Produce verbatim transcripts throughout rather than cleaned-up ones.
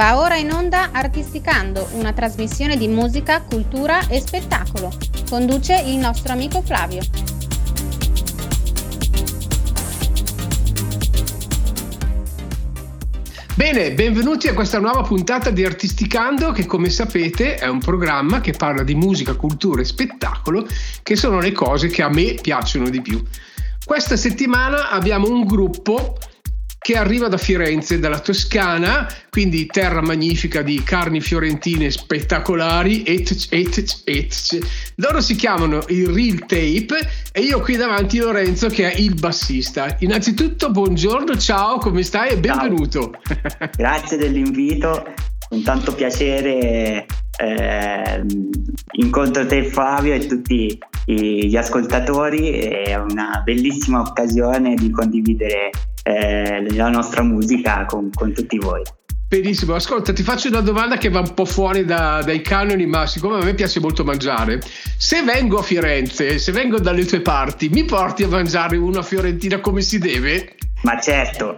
Va ora in onda Artisticando, una trasmissione di musica, cultura e spettacolo. Conduce il nostro amico Flavio. Bene, benvenuti a questa nuova puntata di Artisticando che, come sapete, è un programma che parla di musica, cultura e spettacolo, che sono le cose che a me piacciono di più. Questa settimana abbiamo un gruppo che arriva da Firenze, dalla Toscana, quindi terra magnifica di carni fiorentine spettacolari, et, et, et. Loro si chiamano il Real Tape e io qui davanti Lorenzo che è il bassista. Innanzitutto buongiorno, ciao, come stai e benvenuto. Ciao. Grazie dell'invito, con tanto piacere eh, incontro te Flavio e tutti gli ascoltatori, è una bellissima occasione di condividere Eh, la nostra musica con, con tutti voi. Benissimo, ascolta, ti faccio una domanda che va un po' fuori da, dai canoni, ma siccome a me piace molto mangiare, se vengo a Firenze, se vengo dalle tue parti, mi porti a mangiare una fiorentina come si deve? Ma certo,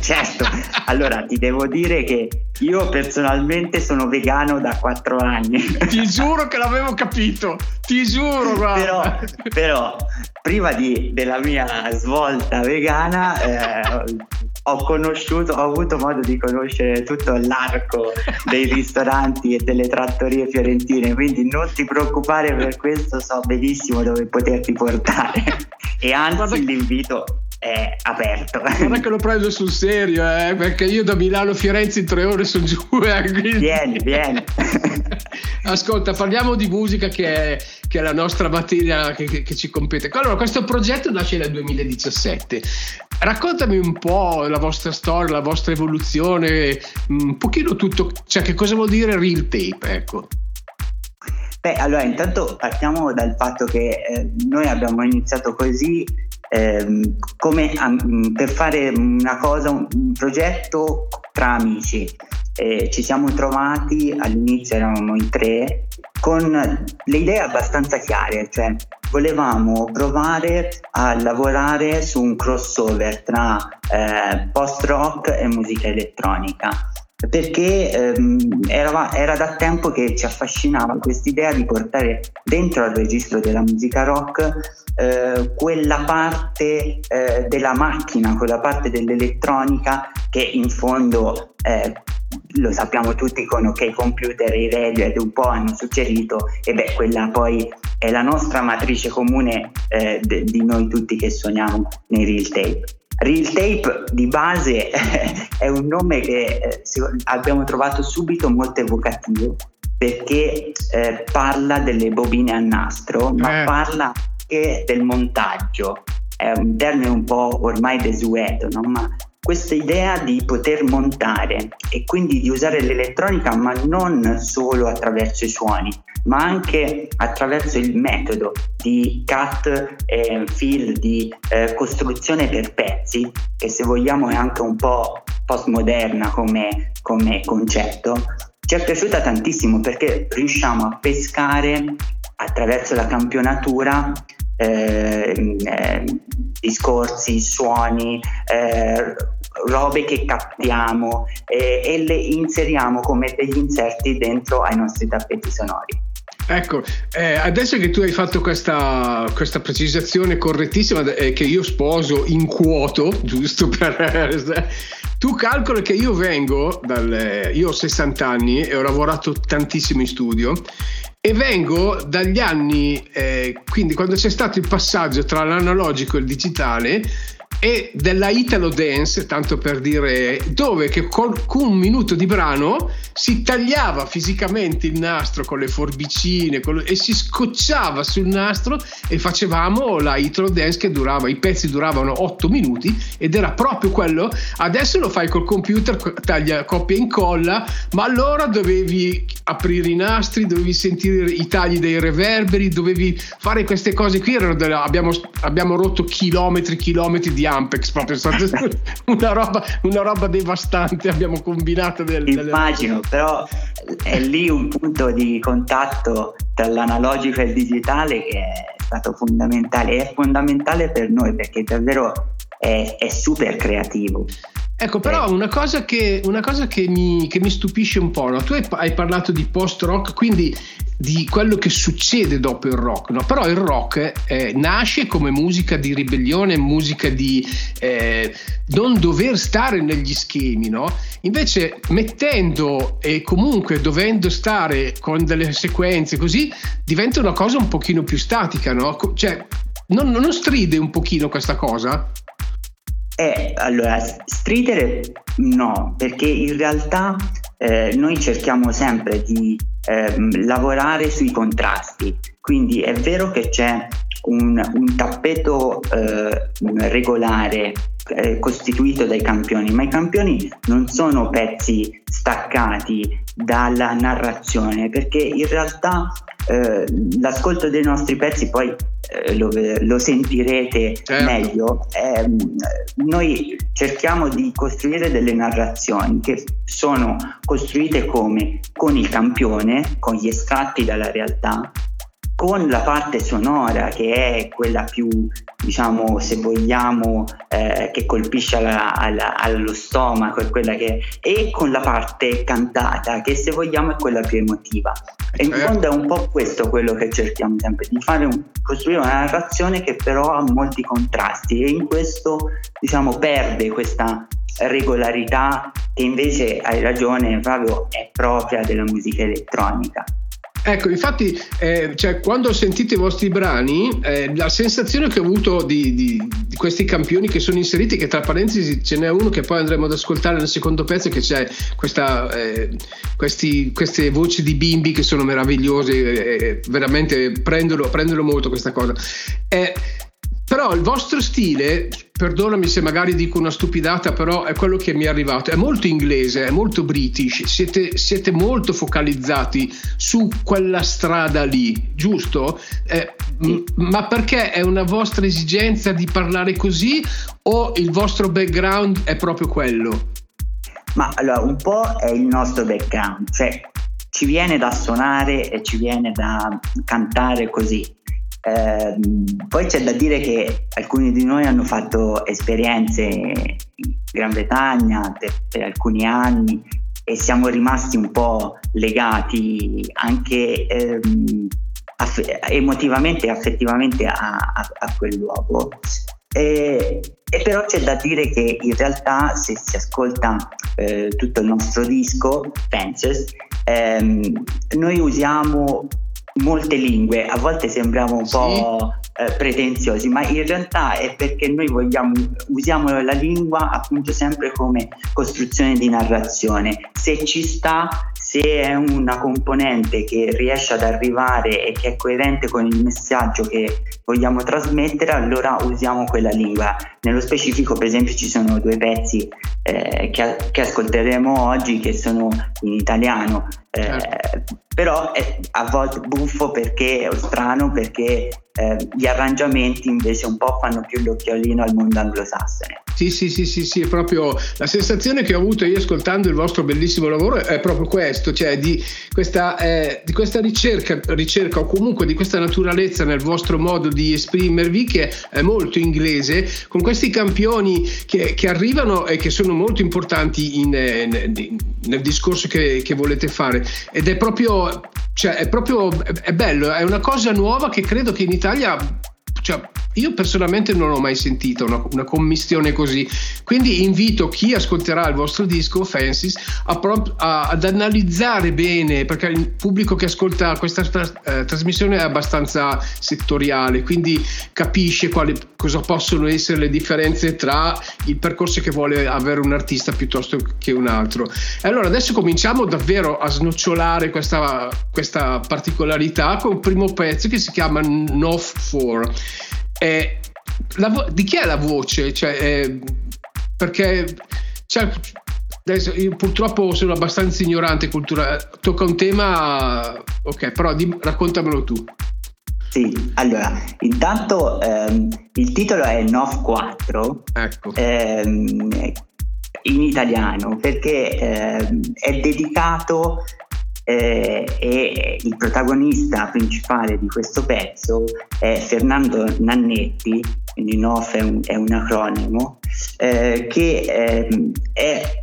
certo. Allora ti devo dire che io personalmente sono vegano da quattro anni. Ti giuro che l'avevo capito, ti giuro. Guarda. Però, però prima di, della mia svolta vegana eh, ho conosciuto, ho avuto modo di conoscere tutto l'arco dei ristoranti e delle trattorie fiorentine, quindi non ti preoccupare per questo, so benissimo dove poterti portare. E anzi, guarda, l'invito è aperto. Guarda che lo prendo sul serio, eh, perché io da Milano a Firenze in tre ore sono giù. Eh, quindi... Vieni, vieni. Ascolta, parliamo di musica che è, che è la nostra materia che, che, che ci compete. Allora, questo progetto nasce nel duemiladiciassette. Raccontami un po' la vostra storia, la vostra evoluzione, un pochino tutto, cioè che cosa vuol dire Real Tape, ecco. Beh, allora intanto partiamo dal fatto che eh, noi abbiamo iniziato così eh, come a, per fare una cosa, un, un progetto tra amici. Eh, ci siamo trovati, all'inizio eravamo in tre, con le idee abbastanza chiare, cioè volevamo provare a lavorare su un crossover tra eh, post rock e musica elettronica, perché ehm, era, era da tempo che ci affascinava quest'idea di portare dentro al registro della musica rock eh, quella parte eh, della macchina, quella parte dell'elettronica che in fondo eh, lo sappiamo tutti, con OK Computer e i Radiohead un po' hanno suggerito, e beh, quella poi è la nostra matrice comune eh, de- di noi tutti che suoniamo nei Real Tape. Real Tape di base è un nome che abbiamo trovato subito molto evocativo, perché eh, parla delle bobine a nastro, ma eh. parla anche del montaggio. È un termine un po' ormai desueto, no? Ma questa idea di poter montare e quindi di usare l'elettronica, ma non solo attraverso i suoni, ma anche attraverso il metodo di cut e fill, di eh, costruzione per pezzi, che se vogliamo è anche un po' postmoderna come, come concetto, ci è piaciuta tantissimo, perché riusciamo a pescare attraverso la campionatura Eh, eh, discorsi, suoni, eh, robe che captiamo eh, e le inseriamo come degli inserti dentro ai nostri tappeti sonori. Ecco, eh, adesso che tu hai fatto questa, questa precisazione correttissima eh, che io sposo in quoto, giusto per... Tu calcoli che io vengo, dal, io ho sessanta anni e ho lavorato tantissimo in studio, e vengo dagli anni, eh, quindi quando c'è stato il passaggio tra l'analogico e il digitale, e della Italo Dance, tanto per dire, dove che con un minuto di brano si tagliava fisicamente il nastro con le forbicine con lo, e si scocciava sul nastro e facevamo la Italo Dance che durava, i pezzi duravano otto minuti ed era proprio quello. Adesso lo fai col computer, taglia, copia e incolla, ma allora dovevi aprire i nastri, dovevi sentire i tagli dei reverberi, dovevi fare queste cose qui, erano della, abbiamo, abbiamo rotto chilometri chilometri di Ampex, proprio una roba, una roba devastante abbiamo combinato del, immagino delle... Però è lì un punto di contatto tra l'analogico e il digitale che è stato fondamentale, è fondamentale per noi, perché davvero è, è super creativo. Ecco, però una cosa che, una cosa che, mi, che mi stupisce un po', no? Tu hai, hai parlato di post-rock, quindi di quello che succede dopo il rock, no? Però il rock eh, nasce come musica di ribellione, musica di eh, non dover stare negli schemi, no? Invece mettendo e comunque dovendo stare con delle sequenze così, diventa una cosa un pochino più statica, no? Cioè, non, non stride un pochino questa cosa? Eh, allora, stridere no, perché in realtà eh, noi cerchiamo sempre di eh, lavorare sui contrasti, quindi è vero che c'è un, un tappeto eh, regolare eh, costituito dai campioni, ma i campioni non sono pezzi staccati dalla narrazione, perché in realtà eh, l'ascolto dei nostri pezzi poi Lo, lo sentirete certo. meglio. Eh, noi cerchiamo di costruire delle narrazioni che sono costruite come con il campione, con gli estratti dalla realtà, con la parte sonora che è quella più, diciamo, se vogliamo, eh, che colpisce alla, alla, allo stomaco, è quella che è, e con la parte cantata che, se vogliamo, è quella più emotiva. E in fondo è un po' questo quello che cerchiamo sempre di fare, un, costruire una narrazione che però ha molti contrasti, e in questo, diciamo, perde questa regolarità che invece, hai ragione Flavio, è propria della musica elettronica. Ecco, infatti, eh, cioè, quando ho sentito i vostri brani, eh, la sensazione che ho avuto di, di, di questi campioni che sono inseriti, che tra parentesi ce n'è uno che poi andremo ad ascoltare nel secondo pezzo, che c'è questa, eh, questi, queste voci di bimbi che sono meravigliose, eh, veramente prendono, prendono molto questa cosa. Eh, però il vostro stile, perdonami se magari dico una stupidata, però è quello che mi è arrivato, è molto inglese, è molto british, siete, siete molto focalizzati su quella strada lì, giusto? Eh, m- ma perché è una vostra esigenza di parlare così, o il vostro background è proprio quello? Ma allora, un po' è il nostro background, cioè ci viene da suonare e ci viene da cantare così. Eh, poi c'è da dire che alcuni di noi hanno fatto esperienze in Gran Bretagna per, per alcuni anni, e siamo rimasti un po' legati anche ehm, aff- emotivamente e affettivamente a, a, a quel luogo. E, e però c'è da dire che in realtà, se si ascolta eh, tutto il nostro disco Fences, ehm, noi usiamo molte lingue, a volte sembriamo un sì. po' eh, pretenziosi, ma in realtà è perché noi vogliamo usiamo la lingua, appunto, sempre come costruzione di narrazione, se ci sta, se è una componente che riesce ad arrivare e che è coerente con il messaggio che vogliamo trasmettere, allora usiamo quella lingua. Nello specifico, per esempio, ci sono due pezzi eh, che, che ascolteremo oggi che sono in italiano, eh, certo. però è a volte buffo perché, o strano perché eh, gli arrangiamenti invece un po' fanno più l'occhiolino al mondo anglosassone. Sì, sì, sì, sì, sì, è proprio la sensazione che ho avuto io ascoltando il vostro bellissimo lavoro, è proprio questo, cioè di questa, eh, di questa ricerca, ricerca o comunque di questa naturalezza nel vostro modo di esprimervi, che è molto inglese, con questi campioni che, che arrivano e che sono molto importanti in, in, nel discorso che, che volete fare, ed è proprio Cioè è proprio è bello, è una cosa nuova che credo che in Italia, cioè, io personalmente non ho mai sentito una, una commistione così, quindi invito chi ascolterà il vostro disco Fences a pro, a, ad analizzare bene, perché il pubblico che ascolta questa eh, trasmissione è abbastanza settoriale, quindi capisce quali, cosa possono essere le differenze tra il percorso che vuole avere un artista piuttosto che un altro. E allora adesso cominciamo davvero a snocciolare questa, questa particolarità con il primo pezzo, che si chiama N O F four. Eh, la vo- di chi è la voce? Cioè, eh, perché cioè, adesso io purtroppo sono abbastanza ignorante, cultura tocca un tema, ok, però di- raccontamelo tu. Sì, allora, intanto ehm, il titolo è N O F quattro, ecco. ehm, in italiano, perché ehm, è dedicato Eh, e il protagonista principale di questo pezzo è Fernando Nannetti, quindi N O F è un, è un acronimo, eh, che eh, è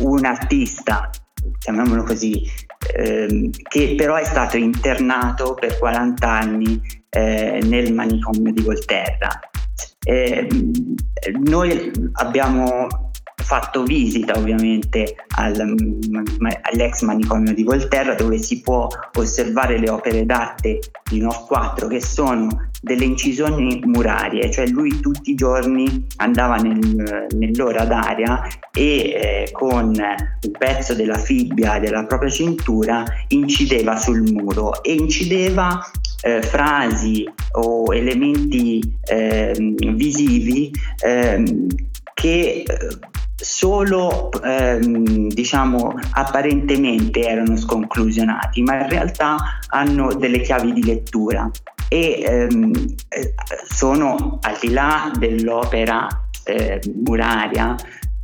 un artista, chiamiamolo così, eh, che però è stato internato per quaranta anni eh, nel manicomio di Volterra. Eh, noi abbiamo fatto visita ovviamente al, all'ex manicomio di Volterra, dove si può osservare le opere d'arte di N O F quattro, che sono delle incisioni murarie, cioè lui tutti i giorni andava nel, nell'ora d'aria e eh, con un pezzo della fibbia della propria cintura incideva sul muro e incideva eh, frasi o elementi eh, visivi eh, che solo ehm, diciamo apparentemente erano sconclusionati, ma in realtà hanno delle chiavi di lettura e ehm, sono al di là dell'opera eh, muraria.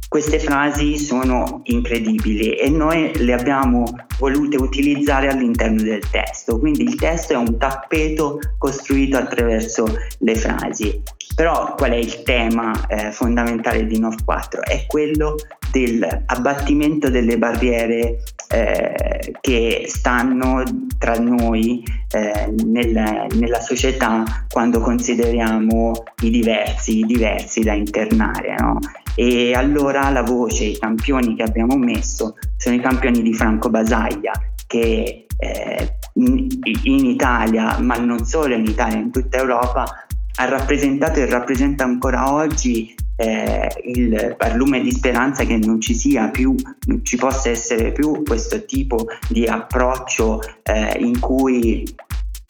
Queste frasi sono incredibili e noi le abbiamo volute utilizzare all'interno del testo, quindi il testo è un tappeto costruito attraverso le frasi. Però qual è il tema eh, fondamentale di N O F quattro? È quello dell'abbattimento delle barriere eh, che stanno tra noi eh, nel, nella società, quando consideriamo i diversi, i diversi da internare, no? E allora la voce, i campioni che abbiamo messo sono i campioni di Franco Basaglia, che eh, in, in Italia, ma non solo in Italia, in tutta Europa, ha rappresentato e rappresenta ancora oggi eh, il barlume di speranza che non ci sia più, non ci possa essere più questo tipo di approccio eh, in cui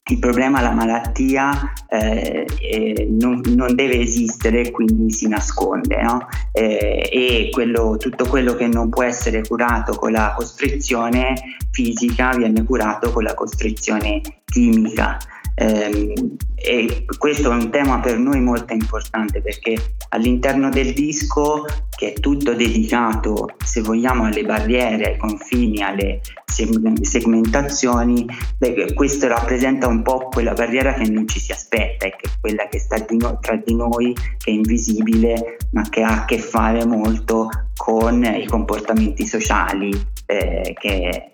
il problema, la malattia eh, eh, non, non deve esistere, quindi si nasconde, no? Eh, e quello, tutto quello che non può essere curato con la costrizione fisica viene curato con la costrizione chimica. Eh, e questo è un tema per noi molto importante, perché all'interno del disco, che è tutto dedicato, se vogliamo, alle barriere, ai confini, alle segmentazioni, beh, questo rappresenta un po' quella barriera che non ci si aspetta e che è quella che sta di no- tra di noi, che è invisibile, ma che ha a che fare molto con i comportamenti sociali eh, che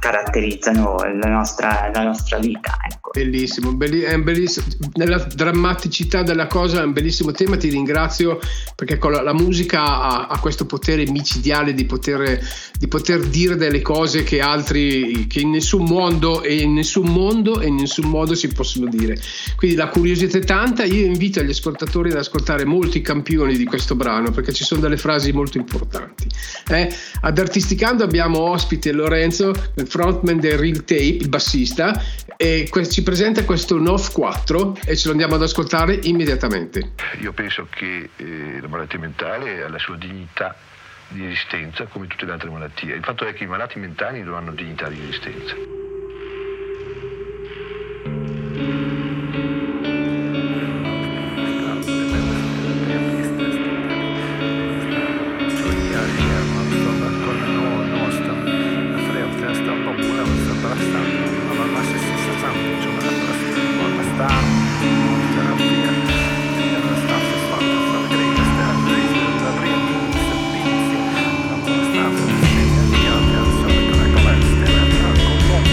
caratterizzano la nostra, la nostra vita, ecco. Bellissimo, belli, è un bellissimo, nella drammaticità della cosa è un bellissimo tema. Ti ringrazio, perché con la, la musica ha, ha questo potere micidiale di poter, di poter dire delle cose che altri, che in nessun mondo e in nessun mondo e in nessun modo si possono dire, quindi la curiosità è tanta. Io invito gli ascoltatori ad ascoltare molti campioni di questo brano, perché ci sono delle frasi molto importanti eh? Ad Artisticando abbiamo ospite Lorenzo, il frontman del Real Tape, il bassista, e ci presenta questo N O F quattro e ce lo andiamo ad ascoltare immediatamente. Io penso che eh, la malattia mentale ha la sua dignità di esistenza come tutte le altre malattie. Il fatto è che i malati mentali non hanno dignità di esistenza. Thank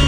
you.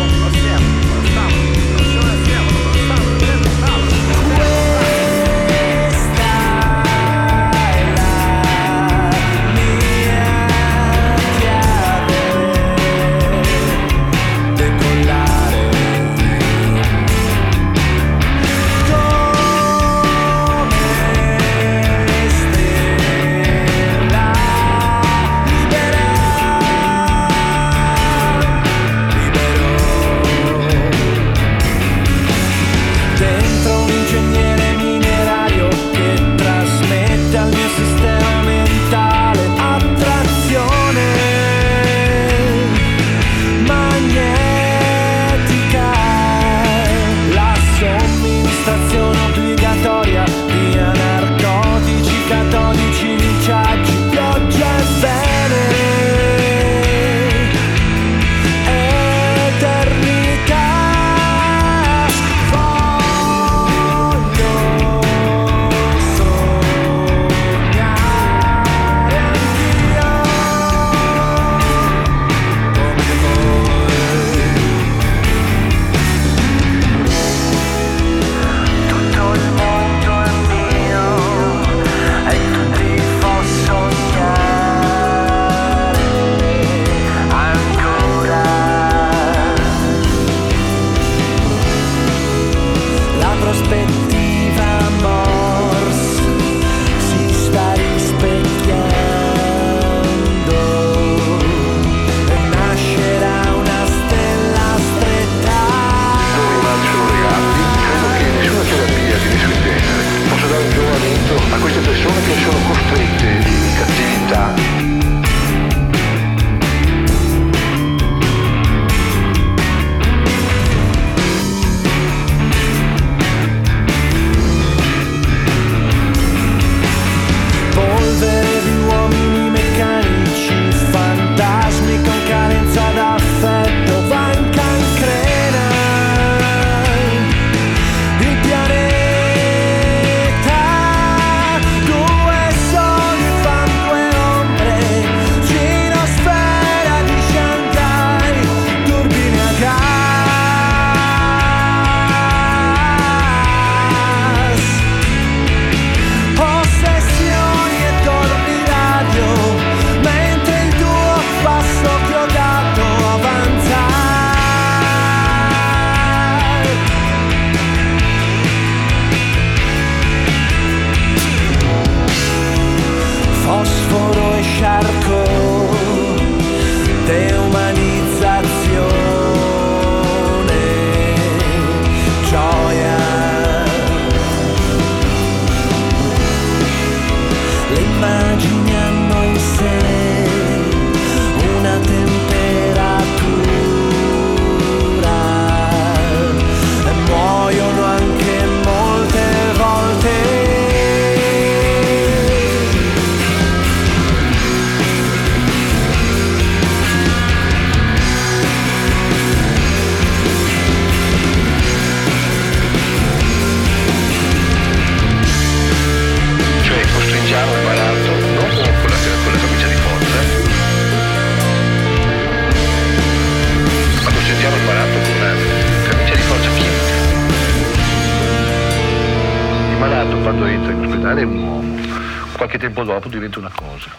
qualche tempo dopo diventa una cosa.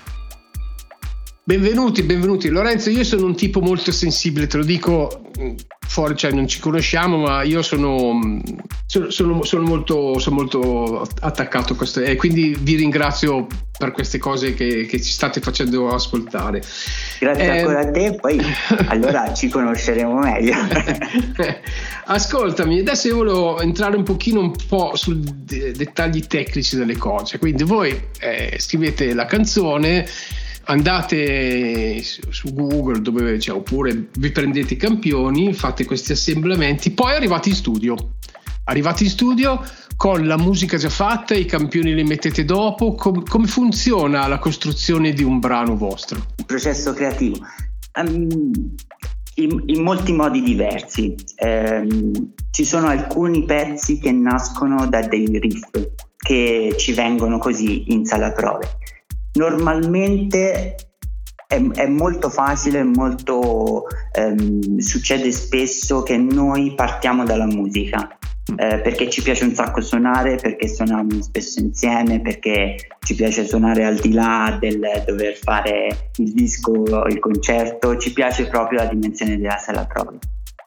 Benvenuti, benvenuti. Lorenzo, io sono un tipo molto sensibile, te lo dico fuori, cioè non ci conosciamo, ma io sono, sono, sono, sono, molto, sono molto attaccato a questo, e quindi vi ringrazio per queste cose che, che ci state facendo ascoltare. Grazie eh, ancora a te, poi allora ci conosceremo meglio. Ascoltami, adesso io volevo entrare un pochino un po' sui de- dettagli tecnici delle cose, quindi voi eh, scrivete la canzone, andate su Google dove c'è, oppure vi prendete i campioni, fate questi assemblamenti, poi arrivate in studio. Arrivate in studio con la musica già fatta, i campioni li mettete dopo. Com- come funziona la costruzione di un brano vostro? Il processo creativo? Um, in, in molti modi diversi. Um, ci sono alcuni pezzi che nascono da dei riff che ci vengono così in sala prove. Normalmente è, è molto facile, molto ehm, succede spesso che noi partiamo dalla musica eh, perché ci piace un sacco suonare, perché suoniamo spesso insieme, perché ci piace suonare al di là del dover fare il disco o il concerto, ci piace proprio la dimensione della sala prove.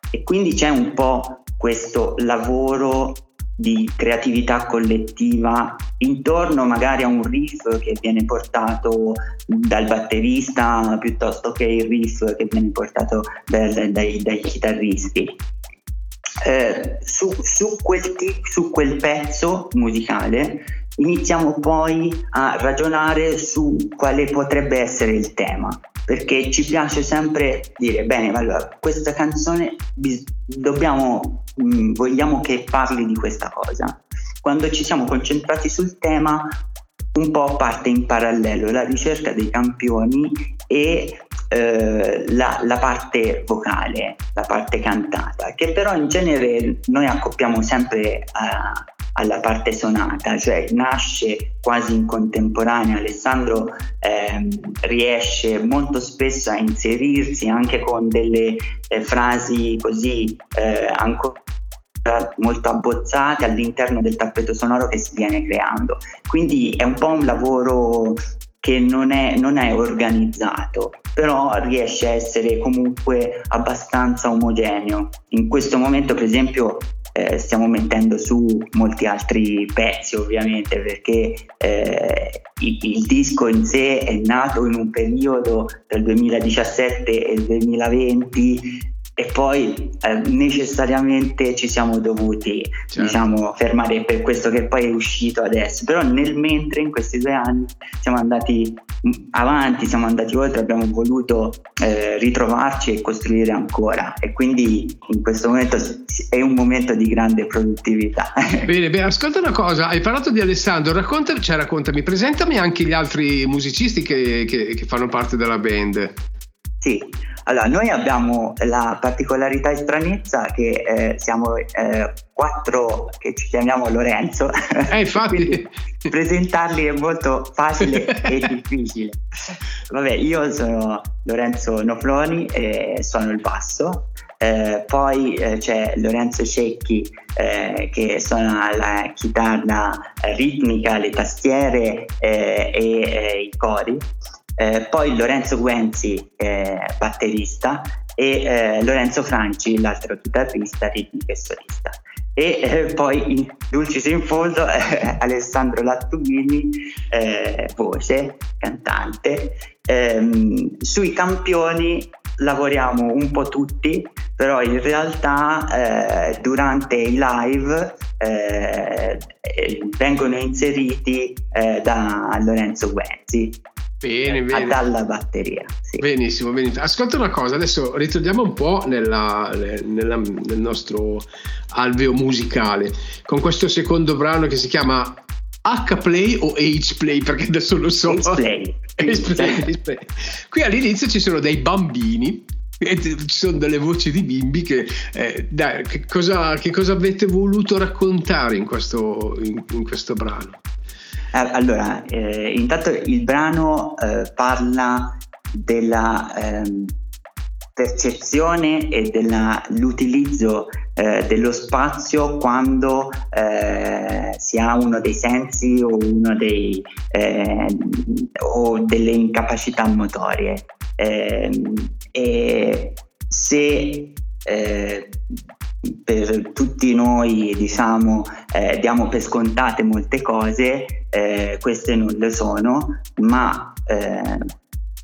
E quindi c'è un po' questo lavoro di creatività collettiva intorno magari a un riff che viene portato dal batterista, piuttosto che il riff che viene portato dai, dai, dai chitarristi. Eh, su, su, quel tip, su quel pezzo musicale iniziamo poi a ragionare su quale potrebbe essere il tema, perché ci piace sempre dire bene, allora questa canzone bis- dobbiamo mh, vogliamo che parli di questa cosa. Quando ci siamo concentrati sul tema, un po' parte in parallelo la ricerca dei campioni e eh, la, la parte vocale, la parte cantata, che però in genere noi accoppiamo sempre a alla parte sonata, cioè nasce quasi in contemporanea. Alessandro ehm, riesce molto spesso a inserirsi anche con delle eh, frasi così eh, ancora molto abbozzate all'interno del tappeto sonoro che si viene creando, quindi è un po' un lavoro che non è, non è organizzato, però riesce a essere comunque abbastanza omogeneo. In questo momento, per esempio, Eh, stiamo mettendo su molti altri pezzi, ovviamente, perché eh, il, il disco in sé è nato in un periodo tra il duemiladiciassette e il duemilaventi, e poi eh, necessariamente ci siamo dovuti, certo, diciamo, fermare, per questo che poi è uscito adesso. Però nel mentre, in questi due anni, siamo andati avanti, siamo andati oltre, abbiamo voluto eh, ritrovarci e costruire ancora, e quindi in questo momento è un momento di grande produttività. Bene, beh, ascolta una cosa, hai parlato di Alessandro, raccontami, cioè raccontami, presentami anche gli altri musicisti che, che, che fanno parte della band. Sì, allora noi abbiamo la particolarità e stranezza che eh, siamo eh, quattro che ci chiamiamo Lorenzo, eh, infatti presentarli è molto facile e difficile. Vabbè, io sono Lorenzo Nofloni e suono il basso, eh, poi eh, c'è Lorenzo Cecchi eh, che suona la chitarra ritmica, le tastiere eh, e eh, i cori. Eh, poi Lorenzo Guenzi, eh, batterista, e eh, Lorenzo Franci, l'altro chitarrista, ritmico e solista. E eh, poi, in dulcis in fondo, eh, Alessandro Lattugini, eh, voce, cantante. Ehm, sui campioni lavoriamo un po' tutti, però in realtà eh, durante i live eh, vengono inseriti eh, da Lorenzo Guenzi. Bene, bene. Dalla batteria, sì. Benissimo, benissimo. Ascolta una cosa, adesso ritorniamo un po' nella, nella, nel nostro alveo musicale con questo secondo brano che si chiama Hplay o Hplay, perché adesso lo so. Hplay. Qui all'inizio ci sono dei bambini, ci sono delle voci di bimbi che, eh, dai, che, cosa, che cosa avete voluto raccontare in questo, in, in questo brano? Allora, eh, intanto il brano eh, parla della, eh, percezione e dell'utilizzo eh, dello spazio quando eh, si ha uno dei sensi o uno dei eh, o delle incapacità motorie. Eh, e se eh, per tutti noi diciamo eh, diamo per scontate molte cose, eh, queste non le sono, ma eh,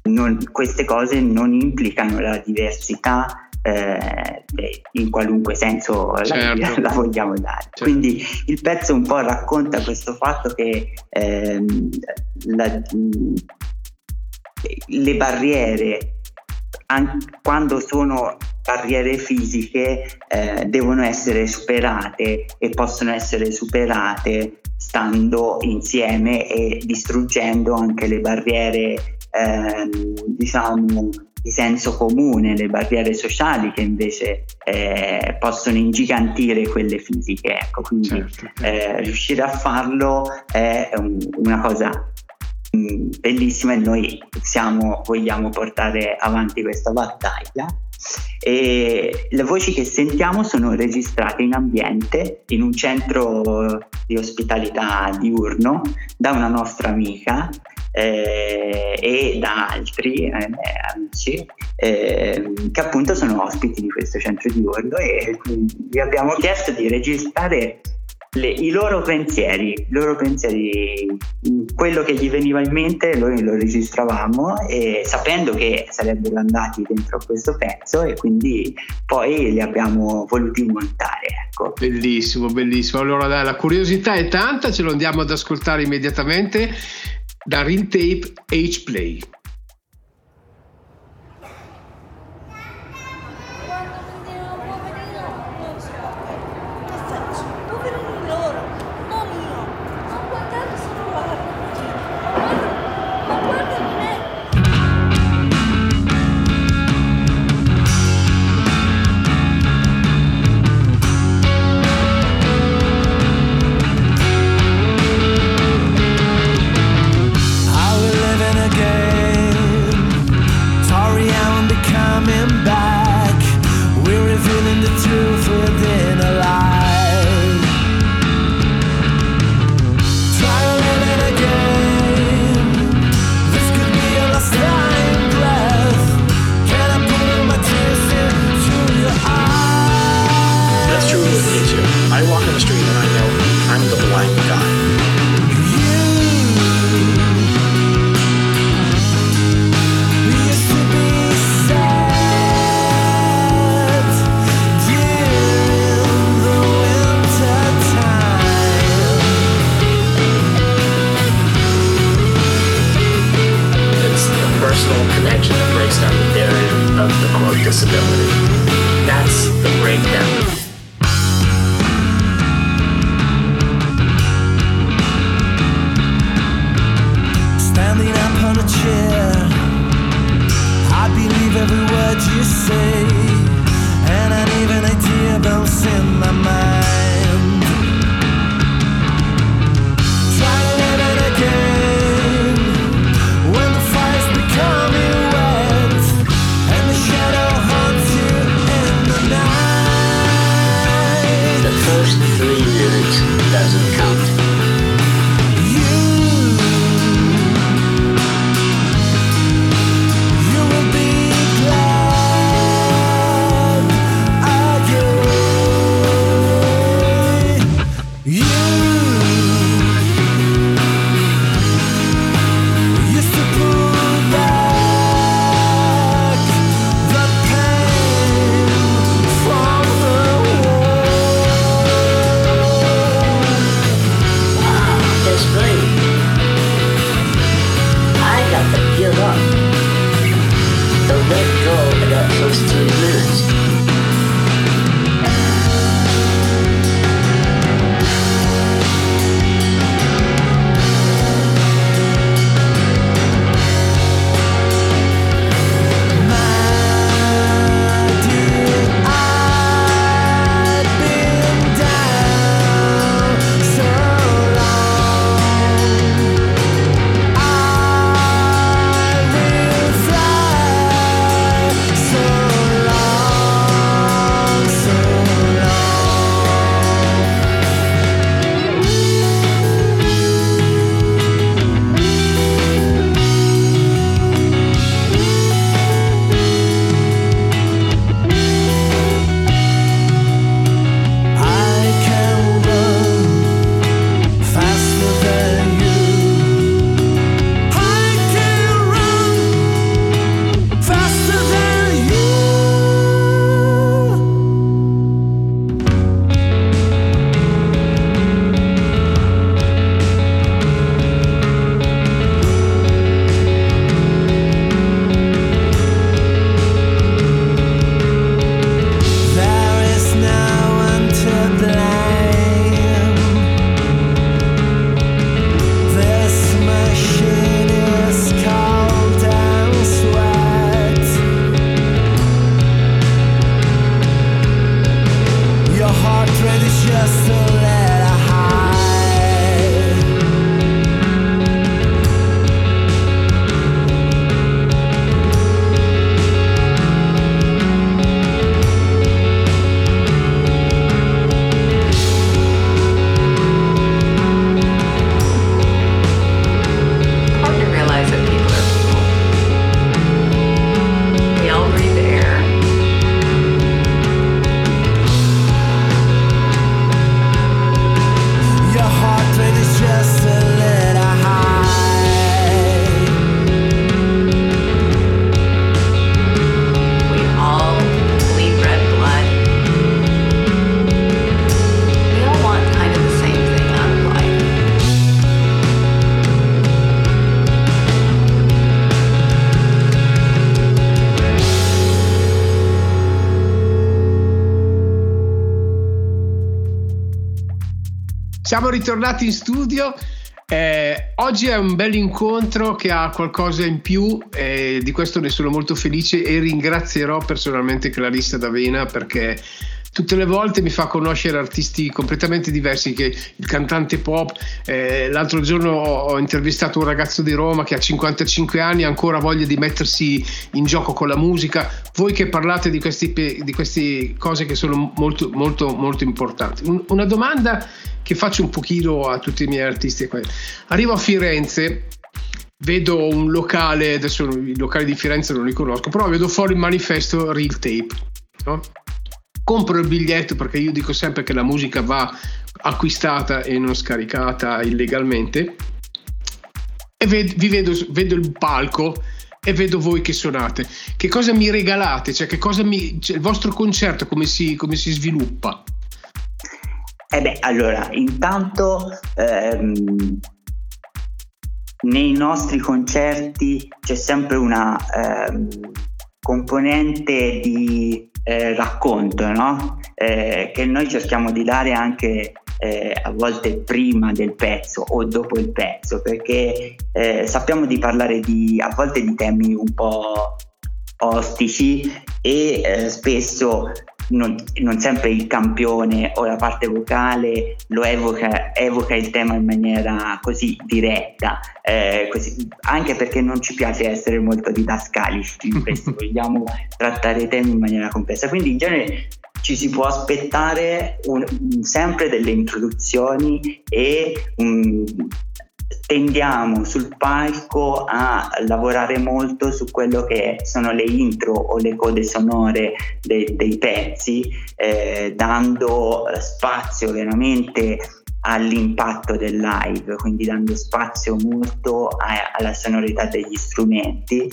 non, queste cose non implicano la diversità eh, in qualunque senso certo. la, la vogliamo dare. Certo. Quindi il pezzo un po' racconta questo fatto che eh, la, le barriere, anche quando sono barriere fisiche, eh, devono essere superate e possono essere superate stando insieme e distruggendo anche le barriere eh, diciamo di senso comune, le barriere sociali che invece eh, possono ingigantire quelle fisiche, ecco. Quindi certo, certo. Eh, riuscire a farlo è una cosa bellissima e noi siamo, vogliamo portare avanti questa battaglia. E le voci che sentiamo sono registrate in ambiente, in un centro di ospitalità diurno, da una nostra amica eh, e da altri eh, amici eh, che appunto sono ospiti di questo centro diurno, e vi abbiamo chiesto di registrare Le, i loro pensieri, i loro pensieri, quello che gli veniva in mente noi lo registravamo, e sapendo che sarebbero andati dentro questo pezzo, e quindi poi li abbiamo voluti montare, ecco. Bellissimo, bellissimo. Allora dai, la curiosità è tanta, ce lo andiamo ad ascoltare immediatamente da Real Tape Hplay. So Siamo ritornati in studio. Eh, oggi è un bel incontro che ha qualcosa in più, eh, di questo ne sono molto felice e ringrazierò personalmente Clarissa D'Avena, perché tutte le volte mi fa conoscere artisti completamente diversi, che il cantante pop, eh, l'altro giorno ho intervistato un ragazzo di Roma che ha cinquantacinque anni e ancora voglia di mettersi in gioco con la musica. Voi che parlate di questi, di queste cose che sono molto molto molto importanti, un, una domanda che faccio un pochino a tutti i miei artisti. Arrivo a Firenze, vedo un locale, adesso i locali di Firenze non li conosco, però vedo fuori il manifesto Real Tape, no? Compro il biglietto, perché io dico sempre che la musica va acquistata e non scaricata illegalmente, e ved- vi vedo, vedo il palco e vedo voi che suonate. Che cosa mi regalate? Cioè, che cosa mi, cioè, il vostro concerto come si, come si sviluppa? Eh beh, allora, intanto ehm, nei nostri concerti c'è sempre una ehm, componente di Eh, racconto, no? Eh, che noi cerchiamo di dare anche eh, a volte prima del pezzo o dopo il pezzo, perché eh, sappiamo di parlare di, a volte di temi un po' ostici e eh, spesso non, non sempre il campione o la parte vocale lo evoca, evoca il tema in maniera così diretta, eh, così, anche perché non ci piace essere molto didascalici, vogliamo trattare i temi in maniera complessa, quindi in genere ci si può aspettare un, sempre delle introduzioni e un, tendiamo sul palco a lavorare molto su quello che sono le intro o le code sonore de- dei pezzi, eh, dando spazio veramente all'impatto del live, quindi dando spazio molto a- alla sonorità degli strumenti,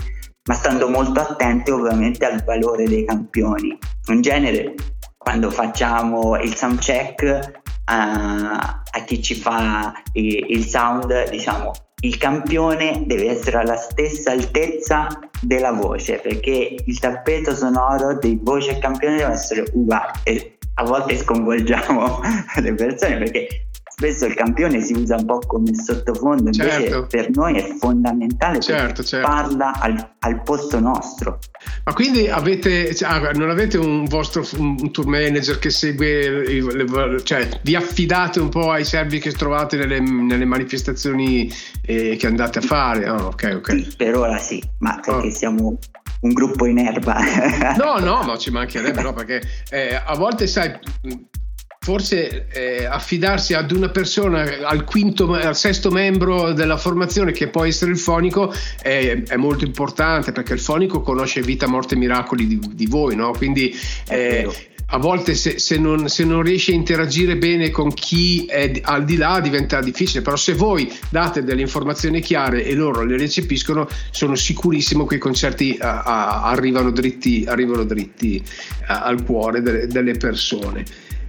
ma stando molto attenti ovviamente al valore dei campioni. In genere, quando facciamo il soundcheck, A, a chi ci fa il, il sound, diciamo, il campione deve essere alla stessa altezza della voce, perché il tappeto sonoro di voce e campione deve essere uguale. E a volte sconvolgiamo le persone, perché spesso il campione si usa un po' come sottofondo, invece certo, per noi è fondamentale, certo, certo. Parla al, al posto nostro. Ma quindi avete, cioè, non avete un vostro un tour manager che segue le, cioè vi affidate un po' ai servi che trovate nelle, nelle manifestazioni eh, che andate a fare? Oh, okay, okay. Sì, per ora sì, ma perché oh. siamo un gruppo in erba. No, no, ma ci mancherebbe, no, perché eh, a volte sai... Forse eh, affidarsi ad una persona, al quinto, al sesto membro della formazione, che può essere il fonico, è, è molto importante, perché il fonico conosce vita, morte e miracoli di, di voi, no? Quindi eh, a volte se, se, non, se non riesce a interagire bene con chi è al di là diventa difficile, però se voi date delle informazioni chiare e loro le recepiscono, sono sicurissimo che i concerti a, a, arrivano dritti, arrivano dritti a, al cuore delle, delle persone.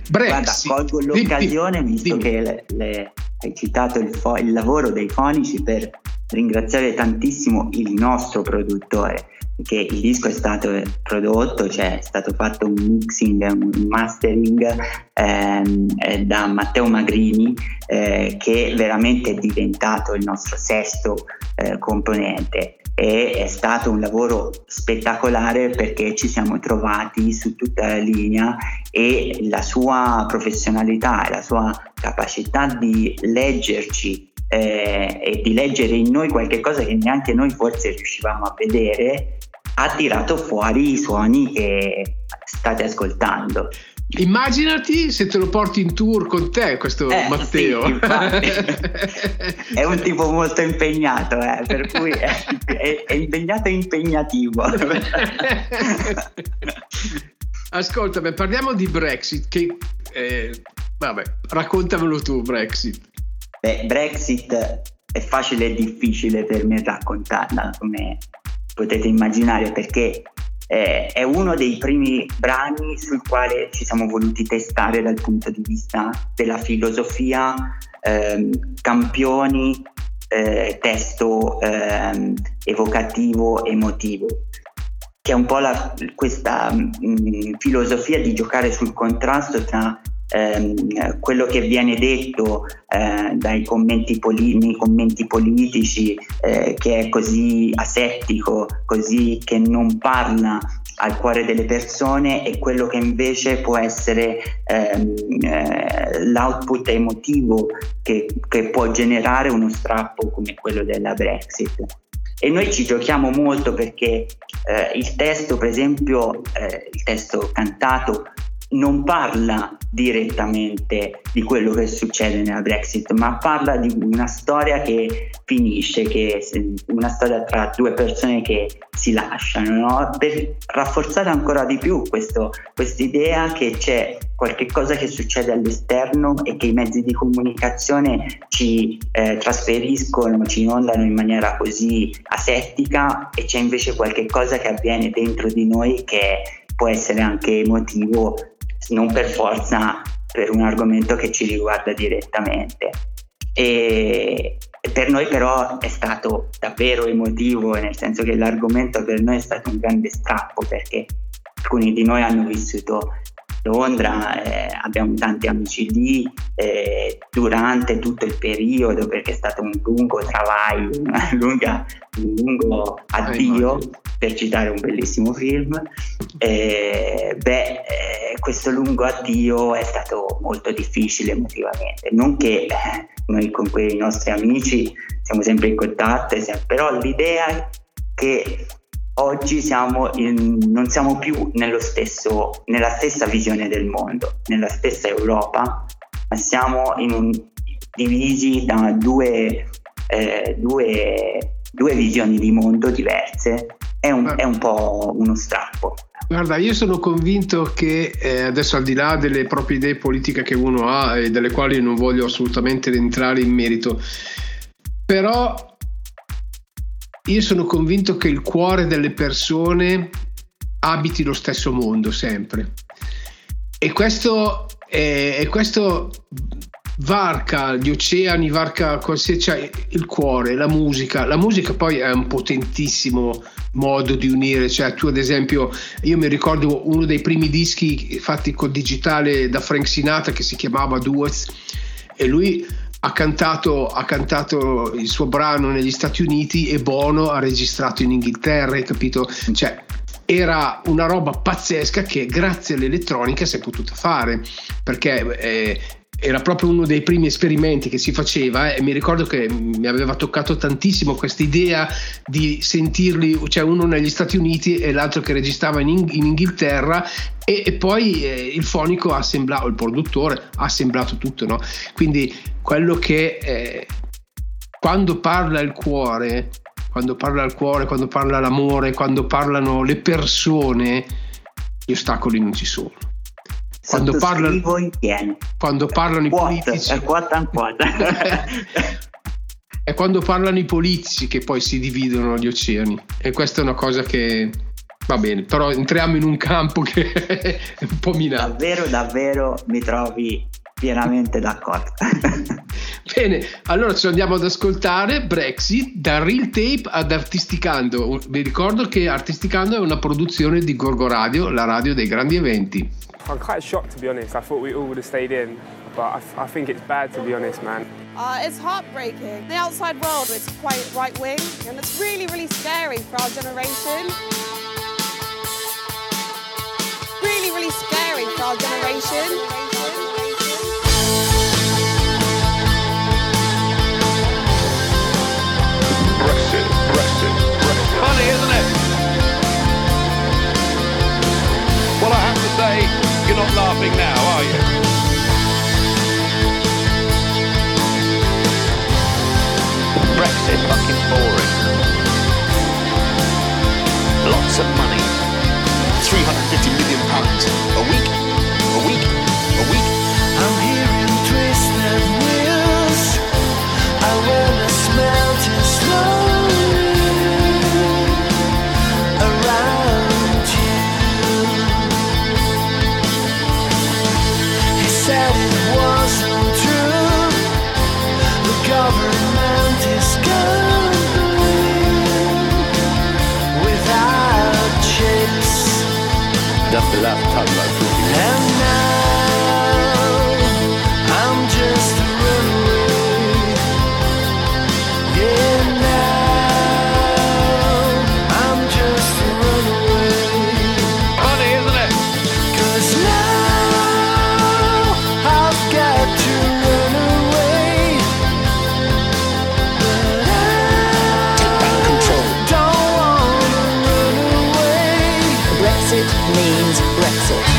Brexit. Guarda, colgo l'occasione, visto dimmi. che le, le, hai citato il, fo- il lavoro dei fonici, per ringraziare tantissimo il nostro produttore, perché il disco è stato prodotto, cioè è stato fatto un mixing e un mastering ehm, da Matteo Magrini, eh, che veramente è diventato il nostro sesto eh, componente. E è stato un lavoro spettacolare, perché ci siamo trovati su tutta la linea, e la sua professionalità e la sua capacità di leggerci eh, e di leggere in noi qualche cosa che neanche noi forse riuscivamo a vedere, ha tirato fuori i suoni che state ascoltando. Immaginati se te lo porti in tour con te, questo eh, Matteo. Sì, infatti. È un tipo molto impegnato, eh, per cui è, è, è impegnato e impegnativo. Ascolta, beh, parliamo di Brexit. Che eh, vabbè, raccontamelo tu, Brexit. Beh, Brexit è facile e difficile per me raccontarla, come potete immaginare, perché Eh, è uno dei primi brani sul quale ci siamo voluti testare dal punto di vista della filosofia, ehm, campioni, eh, testo ehm, evocativo, emotivo, che è un po' la, questa mh, filosofia di giocare sul contrasto tra ehm, quello che viene detto eh, dai commenti poli- nei commenti politici, eh, che è così asettico, così che non parla al cuore delle persone, e quello che invece può essere ehm, eh, l'output emotivo che, che può generare uno strappo come quello della Brexit. E noi ci giochiamo molto perché eh, il testo, per esempio, eh, il testo cantato non parla direttamente di quello che succede nella Brexit, ma parla di una storia che finisce, che una storia tra due persone che si lasciano, no? Per rafforzare ancora di più questo, quest'idea che c'è qualche cosa che succede all'esterno e che i mezzi di comunicazione ci eh, trasferiscono, ci inondano in maniera così asettica, e c'è invece qualche cosa che avviene dentro di noi che può essere anche emotivo, non per forza per un argomento che ci riguarda direttamente. E per noi però è stato davvero emotivo, nel senso che l'argomento per noi è stato un grande strappo, perché alcuni di noi hanno vissuto Londra, eh, abbiamo tanti amici lì eh, durante tutto il periodo, perché è stato un lungo travaglio, una lunga, un lungo addio, per citare un bellissimo film. Eh, beh, eh, questo lungo addio è stato molto difficile emotivamente, non che eh, noi con quei nostri amici siamo sempre in contatto, però l'idea che oggi siamo in, non siamo più nello stesso, nella stessa visione del mondo, nella stessa Europa, ma siamo in un, divisi da due, eh, due, due visioni di mondo diverse. È un, è un po' uno strappo. Guarda, io sono convinto che eh, adesso, al di là delle proprie idee politiche che uno ha e delle quali non voglio assolutamente entrare in merito, però io sono convinto che il cuore delle persone abiti lo stesso mondo sempre, e questo, eh, e questo varca gli oceani, varca qualsiasi, cioè il cuore, la musica. La musica poi è un potentissimo modo di unire, cioè tu ad esempio, io mi ricordo uno dei primi dischi fatti col digitale da Frank Sinatra, che si chiamava Duets, e lui ha cantato, ha cantato il suo brano negli Stati Uniti e Bono ha registrato in Inghilterra, hai capito? Cioè era una roba pazzesca che grazie all'elettronica si è potuta fare, perché eh, era proprio uno dei primi esperimenti che si faceva, eh, e mi ricordo che mi aveva toccato tantissimo questa idea di sentirli, cioè uno negli Stati Uniti e l'altro che registrava in, in Inghilterra, e, e poi eh, il fonico ha assemblato, il produttore ha assemblato tutto, no? Quindi quello che eh, quando parla il cuore, quando parla il cuore, quando parla l'amore, quando parlano le persone, gli ostacoli non ci sono. Quando parlano, quando parlano quota, i politici è, quota, quota. È quando parlano i politici che poi si dividono gli oceani, e questa è una cosa che va bene, però entriamo in un campo che è un po' minato. Davvero, davvero mi trovi pienamente d'accordo. Bene, allora ci andiamo ad ascoltare Brexit, da Real Tape ad Artisticando. Vi ricordo che Artisticando è una produzione di Gorgo Radio, la radio dei grandi eventi. I'm quite shocked, to be honest. I thought we all would have stayed in, but I, th- I think it's bad, to be honest, man. Uh, it's heartbreaking. The outside world is quite right-wing, and it's really, really scary for our generation. Really, really scary for our generation. You're not laughing now, are you? Brexit, fucking boring. Lots of money. three hundred fifty million pounds a week, a week, a week. I'm hearing twisted wheels. I wanna smell too slowly. Said it wasn't true. The government is gone without chips. That's the last time I've heard. And now Brexit means Brexit.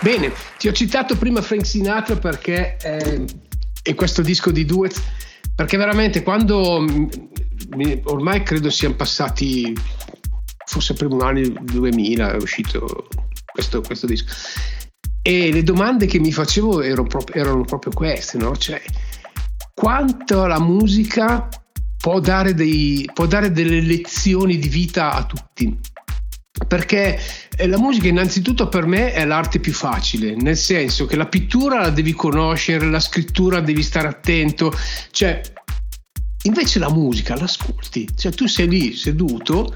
Bene, ti ho citato prima Frank Sinatra perché eh, e questo disco di Duets, perché veramente quando ormai credo siano passati forse primo anno del duemila è uscito questo, questo disco, e le domande che mi facevo erano proprio, erano proprio queste, no? Cioè, quanto la musica può dare, dei, può dare delle lezioni di vita a tutti, perché la musica innanzitutto per me è l'arte più facile, nel senso che la pittura la devi conoscere, la scrittura devi stare attento, cioè invece la musica l'ascolti, cioè tu sei lì seduto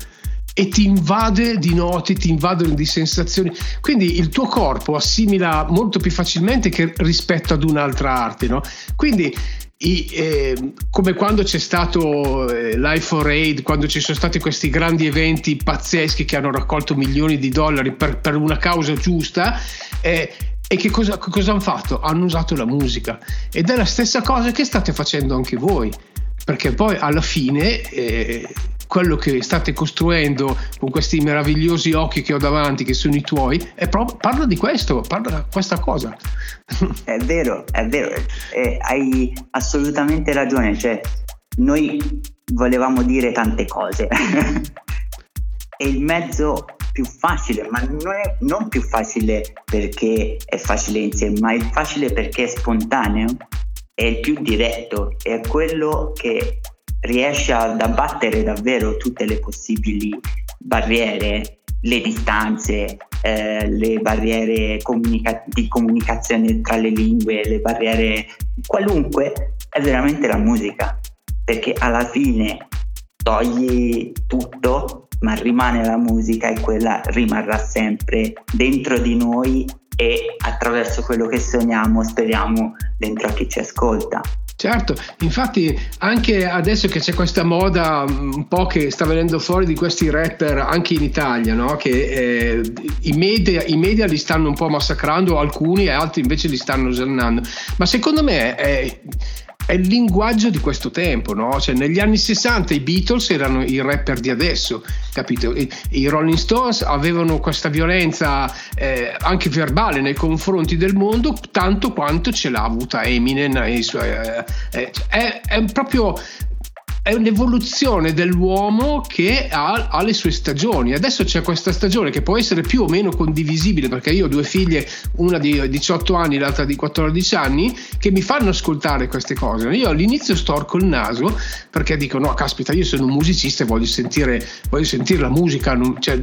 e ti invade di note, ti invadono di sensazioni, quindi il tuo corpo assimila molto più facilmente che rispetto ad un'altra arte, no? Quindi I, eh, come quando c'è stato eh, Live for Aid, quando ci sono stati questi grandi eventi pazzeschi che hanno raccolto milioni di dollari per, per una causa giusta, eh, e che cosa, cosa hanno fatto? Hanno usato la musica, ed è la stessa cosa che state facendo anche voi, perché poi alla fine eh, quello che state costruendo con questi meravigliosi occhi che ho davanti, che sono i tuoi, e pro- parla di questo, parla di questa cosa. È vero, è vero, eh, hai assolutamente ragione, cioè noi volevamo dire tante cose e il mezzo più facile, ma non è non più facile perché è facile insieme, ma è facile perché è spontaneo, è il più diretto, è quello che riesce ad abbattere davvero tutte le possibili barriere, le distanze, eh, le barriere comunica- di comunicazione tra le lingue, le barriere qualunque. È veramente la musica, perché alla fine togli tutto, ma rimane la musica, e quella rimarrà sempre dentro di noi e attraverso quello che sogniamo, speriamo, dentro a chi ci ascolta. Certo, infatti anche adesso che c'è questa moda un po' che sta venendo fuori di questi rapper anche in Italia, no? Che eh, i, media, i media li stanno un po' massacrando alcuni e altri invece li stanno osannando, ma secondo me è, è il linguaggio di questo tempo, no? Cioè negli anni sessanta i Beatles erano i rapper di adesso, capito? I, i Rolling Stones avevano questa violenza eh, anche verbale nei confronti del mondo, tanto quanto ce l'ha avuta Eminem e i suoi eh, eh, è, è proprio è un'evoluzione dell'uomo che ha, ha le sue stagioni. Adesso c'è questa stagione che può essere più o meno condivisibile, perché io ho due figlie, una di diciotto anni, l'altra di quattordici anni, che mi fanno ascoltare queste cose. Io all'inizio storco il naso perché dico no, caspita, io sono un musicista e voglio sentire, voglio sentire la musica, non, cioè,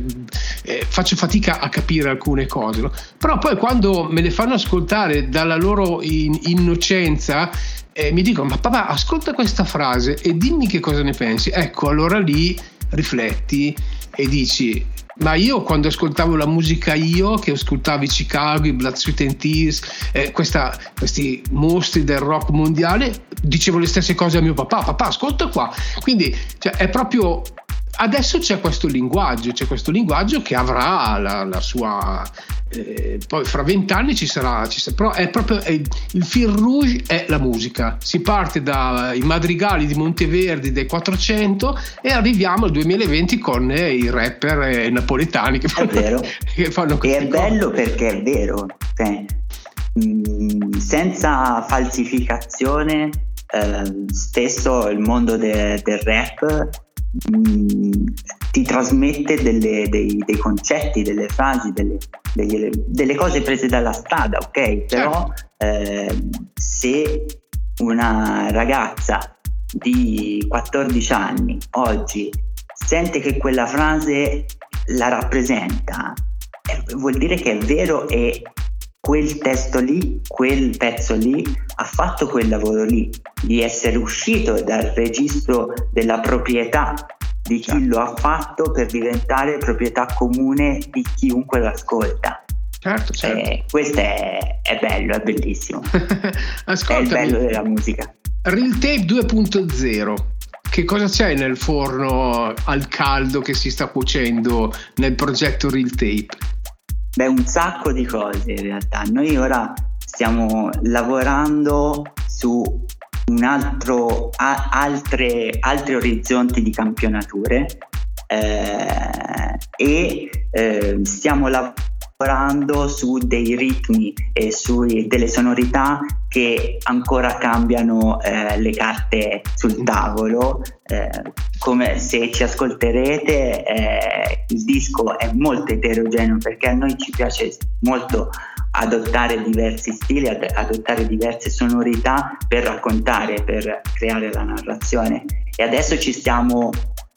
eh, faccio fatica a capire alcune cose, no? Però poi quando me le fanno ascoltare dalla loro in, innocenza, e mi dicono ma papà ascolta questa frase e dimmi che cosa ne pensi, ecco allora lì rifletti e dici ma io quando ascoltavo la musica, io che ascoltavo i Chicago, i Blood, Sweat and Tears, eh, questa, questi mostri del rock mondiale, dicevo le stesse cose a mio papà, papà ascolta qua, quindi cioè, è proprio adesso c'è questo linguaggio, c'è questo linguaggio che avrà la, la sua eh, poi fra vent'anni ci sarà, ci sarà, però è proprio è, il fil rouge è la musica, si parte dai madrigali di Monteverdi del quattrocento e arriviamo al duemilaventi con eh, i rapper eh, napoletani che fanno, è vero. Che fanno e è cose. Bello perché è vero, cioè, mh, senza falsificazione eh, spesso il mondo de, del rap ti trasmette delle, dei, dei concetti, delle frasi, delle, delle, delle cose prese dalla strada, ok? Però eh, se una ragazza di quattordici anni oggi sente che quella frase la rappresenta, eh, vuol dire che è vero e quel testo lì, quel pezzo lì ha fatto quel lavoro lì, di essere uscito dal registro della proprietà di chi certo. lo ha fatto per diventare proprietà comune di chiunque lo ascolta. Certo, certo. Eh, questo è, è bello, è bellissimo. È il bello della musica. Real Tape due punto zero, che cosa c'è nel forno al caldo che si sta cuocendo nel progetto Real Tape? Beh, un sacco di cose in realtà. Noi ora stiamo lavorando su un altro, a, altre, altri orizzonti di campionature eh, e eh, stiamo lavorando su dei ritmi e su delle sonorità che ancora cambiano eh, le carte sul tavolo. Eh, come se ci ascolterete, eh, il disco è molto eterogeneo perché a noi ci piace molto adottare diversi stili, ad- adottare diverse sonorità per raccontare, per creare la narrazione. E adesso ci stiamo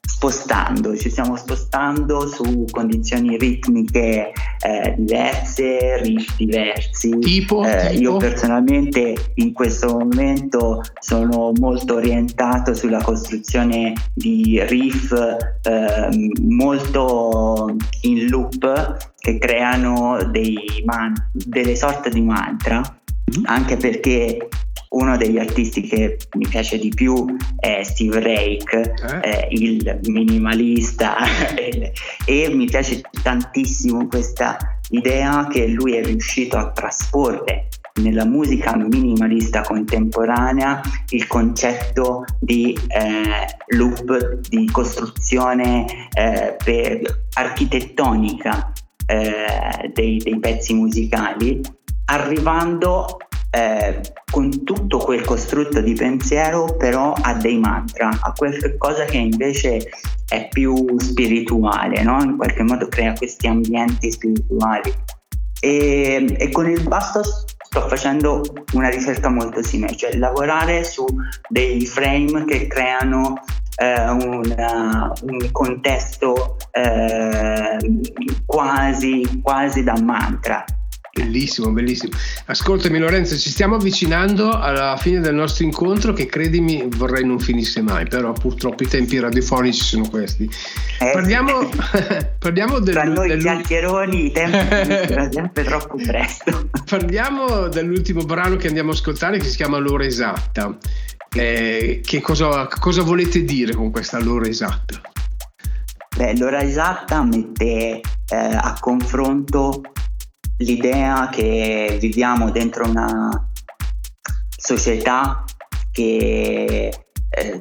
spostando, ci stiamo spostando su condizioni ritmiche eh, diverse, riff diversi. Tipo, eh, tipo? Io personalmente in questo momento sono molto orientato sulla costruzione di riff eh, molto in loop che creano dei man- delle sorte di mantra, mm-hmm. anche perché uno degli artisti che mi piace di più è Steve Reich, eh? Eh, il minimalista e mi piace tantissimo questa idea che lui è riuscito a trasporre nella musica minimalista contemporanea il concetto di eh, loop, di costruzione eh, per, architettonica eh, dei, dei pezzi musicali, arrivando eh, con tutto quel costrutto di pensiero però a dei mantra, a qualcosa che invece è più spirituale, no? In qualche modo crea questi ambienti spirituali. E, e con il basso sto facendo una ricerca molto simile, cioè lavorare su dei frame che creano eh, una, un contesto eh, quasi, quasi da mantra. Bellissimo, bellissimo. Ascoltami Lorenzo, ci stiamo avvicinando alla fine del nostro incontro che, credimi, vorrei non finisse mai, però purtroppo i tempi radiofonici sono questi. Eh, parliamo parliamo del, tra noi del... chiacchieroni, i tempi sono sempre troppo presto. Parliamo dell'ultimo brano che andiamo a ascoltare, che si chiama L'ora esatta. Eh, che cosa, cosa volete dire con questa L'ora esatta? Beh, L'ora esatta mette eh, a confronto l'idea che viviamo dentro una società che eh,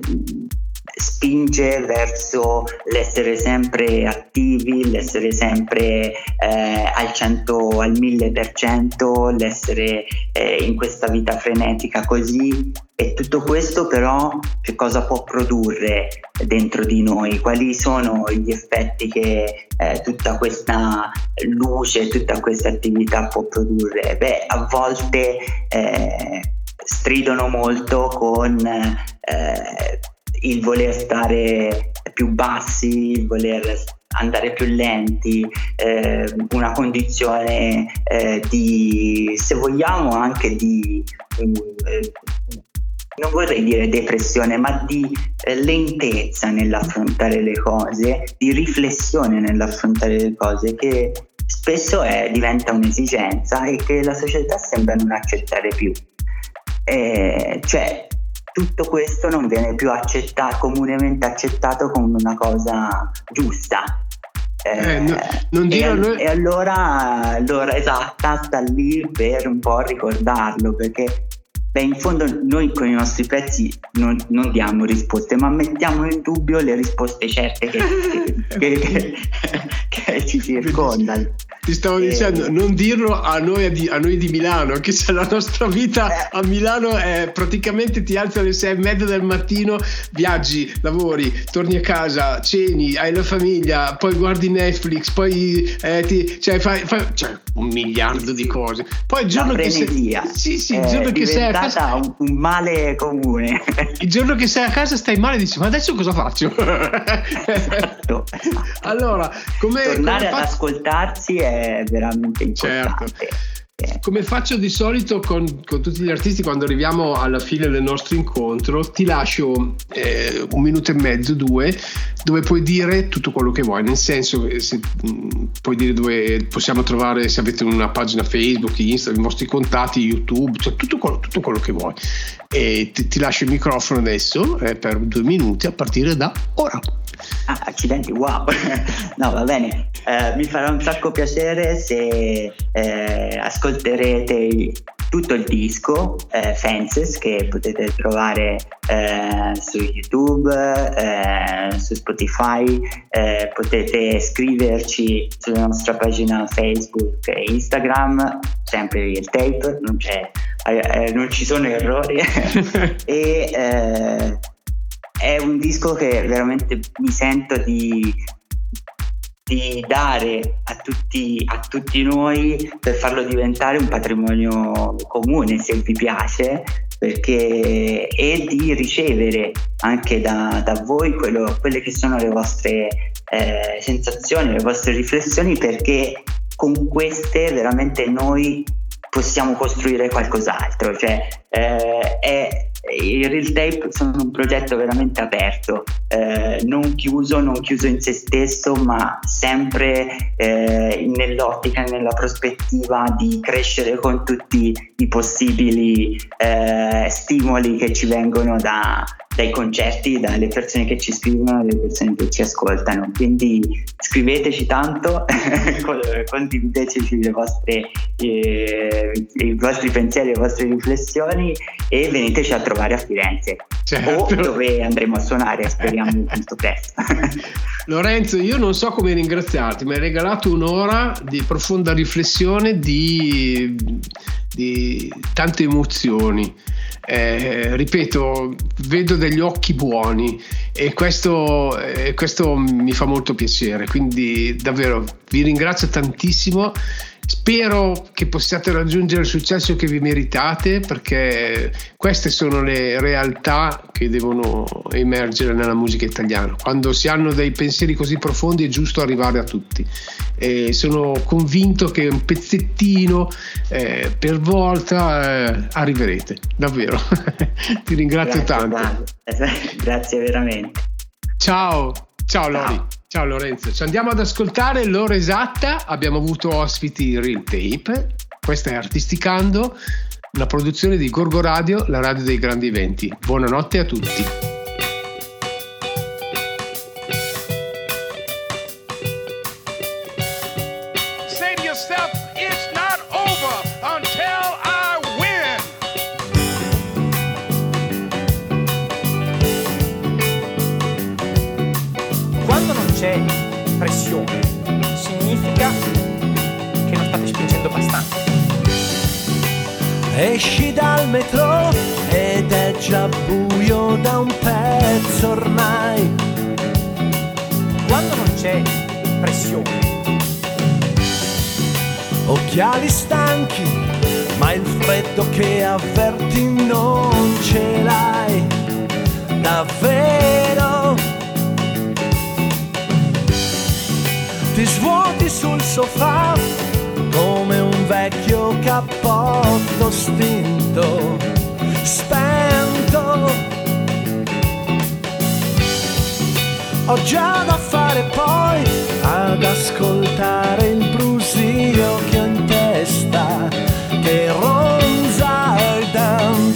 spinge verso l'essere sempre attivi, l'essere sempre eh, al cento, al mille per cento, l'essere eh, in questa vita frenetica così, e tutto questo però che cosa può produrre dentro di noi, quali sono gli effetti che eh, tutta questa luce, tutta questa attività può produrre. Beh, a volte eh, stridono molto con eh, il voler stare più bassi, il voler andare più lenti, eh, una condizione eh, di, se vogliamo, anche di, eh, non vorrei dire depressione, ma di eh, lentezza nell'affrontare le cose, di riflessione nell'affrontare le cose, che spesso è, diventa un'esigenza e che la società sembra non accettare più. Eh, cioè, tutto questo non viene più accettato, comunemente accettato come una cosa giusta. Eh, eh, no, non e, al, noi... e allora l'ora esatta sta lì per un po' ricordarlo, perché beh, in fondo noi con i nostri pezzi non, non diamo risposte, ma mettiamo in dubbio le risposte certe che, che, che, che ci circondano. Ti stavo eh, dicendo, non dirlo a noi di, a noi di Milano, che se la nostra vita eh, a Milano è praticamente ti alzi alle sei e mezza del mattino, viaggi, lavori, torni a casa, ceni, hai la famiglia, poi guardi Netflix, poi eh, ti, cioè, fai, fai cioè, un miliardo di cose. Poi il giorno che sei, sì, sì, il eh, giorno che sei a casa, un, un male comune. Il giorno che sei a casa stai male e dici, ma adesso cosa faccio? Esatto. Allora, come tornare come ad fa... ascoltarsi è veramente importante. Certo. Come faccio di solito con, con tutti gli artisti quando arriviamo alla fine del nostro incontro, ti lascio eh, un minuto e mezzo, due, dove puoi dire tutto quello che vuoi, nel senso se, mh, puoi dire dove possiamo trovare, se avete una pagina Facebook, Instagram, i vostri contatti, YouTube, cioè tutto quello, tutto quello che vuoi, e ti, ti lascio il microfono adesso eh, per due minuti a partire da ora. Ah, accidenti, wow. No, va bene, eh, mi farà un sacco piacere se eh, ascolterete tutto il disco eh, Fences, che potete trovare eh, su YouTube, eh, su Spotify, eh, potete scriverci sulla nostra pagina Facebook e Instagram, sempre Real Tape, non c'è, eh, non ci sono errori. E eh, è un disco che veramente mi sento di, di dare a tutti, a tutti noi, per farlo diventare un patrimonio comune, se vi piace, perché, e di ricevere anche da, da voi quello, quelle che sono le vostre eh, sensazioni, le vostre riflessioni, perché con queste veramente noi possiamo costruire qualcos'altro. Cioè eh, è il Real Tape sono un progetto veramente aperto, eh, non chiuso, non chiuso in se stesso, ma sempre eh, nell'ottica, nella prospettiva di crescere con tutti i possibili eh, stimoli che ci vengono da, dai concerti, dalle persone che ci scrivono, dalle persone che ci ascoltano. Quindi scriveteci tanto, condivideteci le vostre, eh, i vostri pensieri, le vostre riflessioni, e veniteci a trovare a Firenze, certo, o dove andremo a suonare, speriamo molto presto. Lorenzo, io non so come ringraziarti, mi hai regalato un'ora di profonda riflessione, di, di tante emozioni. Eh, ripeto, vedo degli occhi buoni e questo, eh, questo mi fa molto piacere, quindi davvero vi ringrazio tantissimo. Spero che possiate raggiungere il successo che vi meritate, perché queste sono le realtà che devono emergere nella musica italiana. Quando si hanno dei pensieri così profondi è giusto arrivare a tutti, e sono convinto che un pezzettino eh, per volta eh, arriverete, davvero. Ti ringrazio, grazie, tanto. Grazie veramente. Ciao, ciao, ciao. Lori. Ciao Lorenzo, ci andiamo ad ascoltare L'ora esatta. Abbiamo avuto ospiti Real Tape, questa è Artisticando, una produzione di Gorgo Radio, la radio dei grandi eventi. Buonanotte a tutti. Save yourself, it's not over until I win. Quando non c'è pressione significa che non state spingendo abbastanza. Esci dal metro ed è già buio da un pezzo ormai. Quando non c'è pressione, occhiali stanchi, ma il freddo che avverti non ce l'hai davvero. Ti svuoti sul sofà come un vecchio cappotto stinto, spento. Ho già da fare poi ad ascoltare il brusio che ho in testa, che ronza e danza.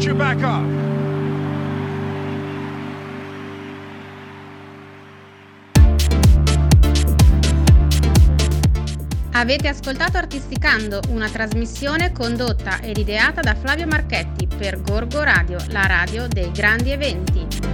get you back up. Avete ascoltato Artisticando, una trasmissione condotta ed ideata da Flavio Marchetti per Gorgo Radio, la radio dei grandi eventi.